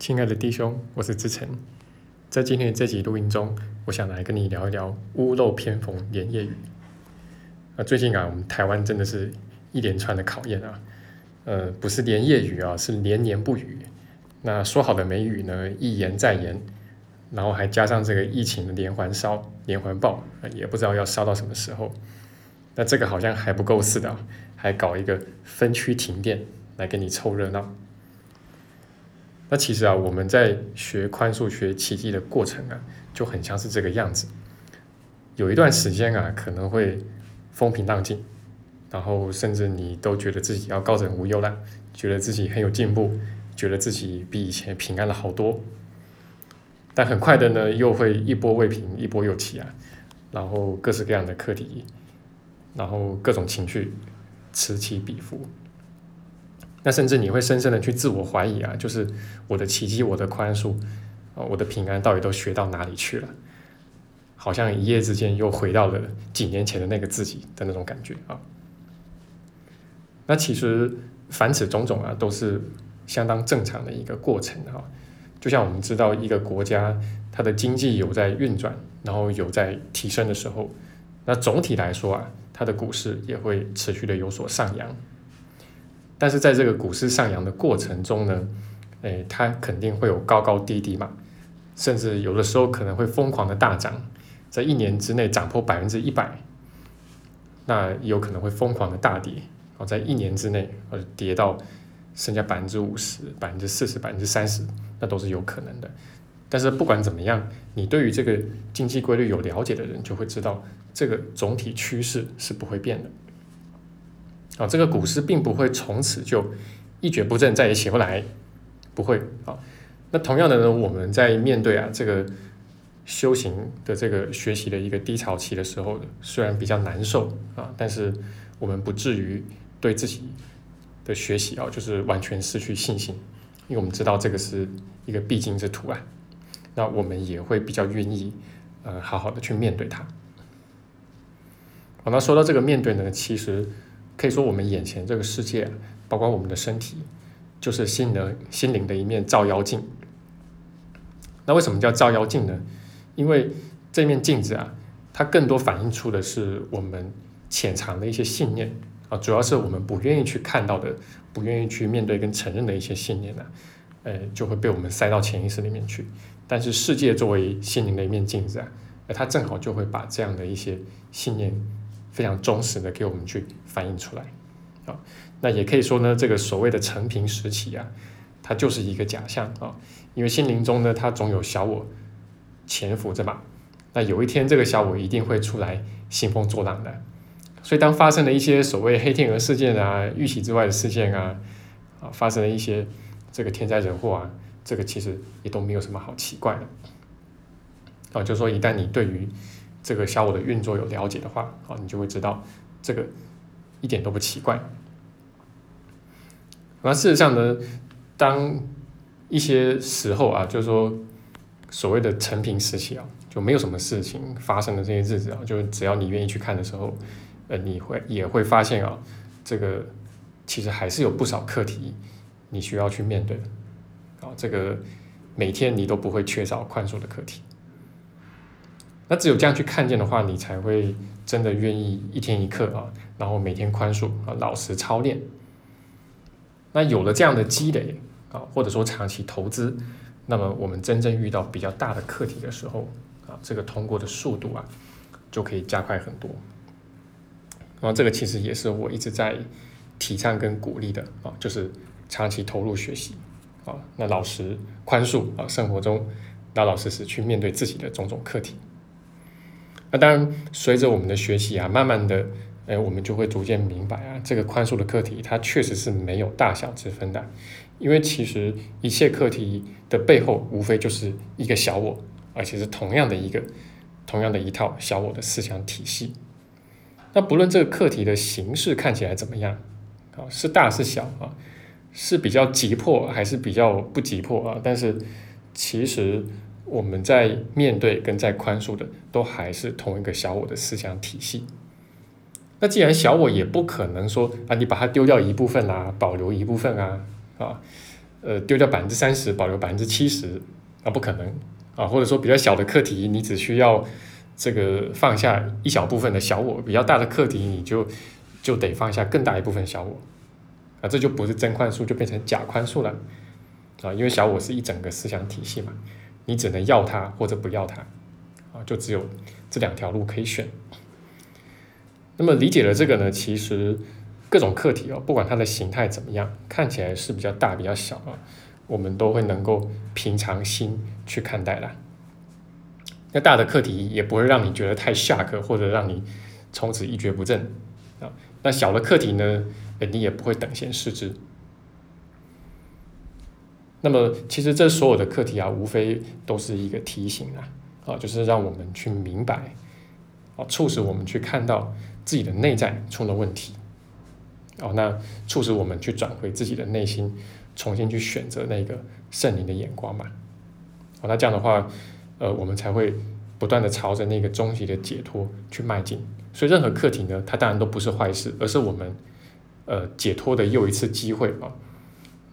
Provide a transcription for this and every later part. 亲爱的弟兄，我是志成。在今天的这集录音中，我想来跟你聊一聊屋漏偏逢连夜雨。最近我们台湾真的是一连串的考验啊，不是连夜雨啊，是连年不雨。那说好的梅雨呢，一延再延，然后还加上这个疫情的连环爆，也不知道要烧到什么时候。那这个好像还不够似的，还搞一个分区停电来给你凑热闹。那其实，我们在学宽恕、学奇迹的过程，就很像是这个样子。有一段时间，可能会风平浪静，然后甚至你都觉得自己要高枕无忧了，觉得自己很有进步，觉得自己比以前平安了好多。但很快的呢，又会一波未平，一波又起，然后各式各样的课题，然后各种情绪此起彼伏。那甚至你会深深的去自我怀疑，就是我的奇迹、我的宽恕、我的平安到底都学到哪里去了？好像一夜之间又回到了几年前的那个自己的那种感觉。那其实凡此种种，都是相当正常的一个过程。就像我们知道一个国家它的经济有在运转，然后有在提升的时候，那总体来说，它的股市也会持续的有所上扬。但是在这个股市上扬的过程中呢，它肯定会有高高低低嘛，甚至有的时候可能会疯狂的大涨，在一年之内涨破100%，那有可能会疯狂的大跌，在一年之内跌到剩下50%、40%、30%，那都是有可能的。但是不管怎么样，你对于这个经济规律有了解的人就会知道，这个总体趋势是不会变的。这个股市并不会从此就一蹶不振，再也起不来，不会。那同样的呢，我们在面对这个修行的这个学习的一个低潮期的时候，虽然比较难受，但是我们不至于对自己的学习就是完全失去信心，因为我们知道这个是一个必经之途。那我们也会比较愿意好好的去面对它。那说到这个面对呢，其实可以说我们眼前这个世界，包括我们的身体，就是心灵的一面照妖镜。那为什么叫照妖镜呢？因为这面镜子，它更多反映出的是我们潜藏的一些信念，主要是我们不愿意去看到的，不愿意去面对跟承认的一些信念，就会被我们塞到潜意识里面去。但是世界作为心灵的一面镜子，它正好就会把这样的一些信念非常忠实的给我们去反映出来。那也可以说呢，这个所谓的承平时期，它就是一个假象。因为心灵中呢，它总有小我潜伏着嘛，那有一天这个小我一定会出来兴风作浪的。所以当发生了一些所谓黑天鹅事件啊、预期之外的事件啊，发生了一些这个天灾人祸啊，这个其实也都没有什么好奇怪的。就是说一旦你对于这个小我的运作有了解的话，你就会知道这个一点都不奇怪。那事实上呢，当一些时候，就是说所谓的承平时期，就没有什么事情发生的这些日子，就是只要你愿意去看的时候，你也会发现，这个其实还是有不少课题你需要去面对，这个每天你都不会缺少宽恕的课题。那只有这样去看见的话，你才会真的愿意一天一刻，然后每天宽恕，老实操练。那有了这样的积累，或者说长期投资，那么我们真正遇到比较大的课题的时候，这个通过的速度，就可以加快很多。然后这个其实也是我一直在提倡跟鼓励的，就是长期投入学习，那老实宽恕，生活中老老实实去面对自己的种种课题。那当然随着我们的学习，慢慢的，我们就会逐渐明白，这个宽恕的课题它确实是没有大小之分的。因为其实一切课题的背后无非就是一个小我，而且是同样的一套小我的思想体系。那不论这个课题的形式看起来怎么样，是大是小，是比较急迫还是比较不急迫，但是其实我们在面对跟在宽恕的都还是同一个小我的思想体系。那既然小我也不可能说，你把它丢掉一部分啊，保留一部分啊，丢掉 30% 保留 70% 那不可能啊，或者说比较小的课题你只需要这个放下一小部分的小我，比较大的课题你就得放下更大一部分小我啊，这就不是真宽恕，就变成假宽恕了啊，因为小我是一整个思想体系嘛，你只能要它或者不要它啊，就只有这两条路可以选。那么理解了这个呢，其实各种课题哦，不管它的形态怎么样，看起来是比较大比较小啊，我们都会能够平常心去看待啦。那大的课题也不会让你觉得太shock，或者让你从此一蹶不振啊。那小的课题呢，你也不会等闲视之。那么其实这所有的课题啊，无非都是一个提醒啊，就是让我们去明白，啊，促使我们去看到自己的内在出了问题，哦，那促使我们去转回自己的内心，重新去选择那个圣灵的眼光嘛，哦，那这样的话，我们才会不断的朝着那个终极的解脱去迈进。所以任何课题呢，它当然都不是坏事，而是我们解脱的又一次机会啊。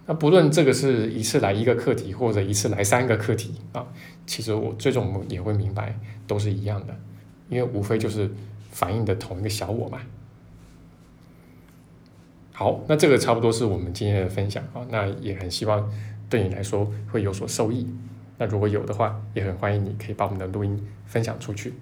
那不论这个是一次来一个课题，或者一次来3个课题啊，其实我最终也会明白，都是一样的，因为无非就是反映的同一个小我嘛。好，那这个差不多是我们今天的分享啊，那也很希望对你来说会有所受益。那如果有的话，也很欢迎你可以把我们的录音分享出去。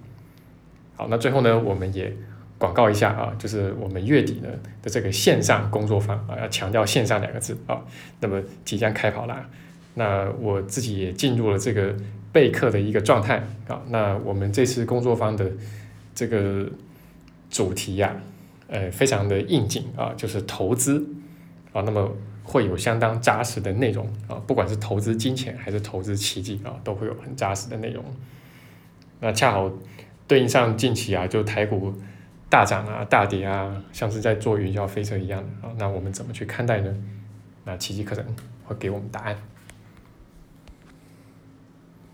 好，那最后呢，我们也广告一下啊，就是我们月底呢的这个线上工作坊啊，要强调线上2个字啊，那么即将开跑啦。那我自己也进入了这个备课的一个状态啊。那我们这次工作坊的这个主题呀，非常的应景啊，就是投资啊，那么会有相当扎实的内容啊，不管是投资金钱还是投资奇迹啊，都会有很扎实的内容。那恰好对应上近期啊，就台股大涨啊、大跌啊，像是在坐云霄飞车一样的啊。那我们怎么去看待呢？那奇迹课程会给我们答案。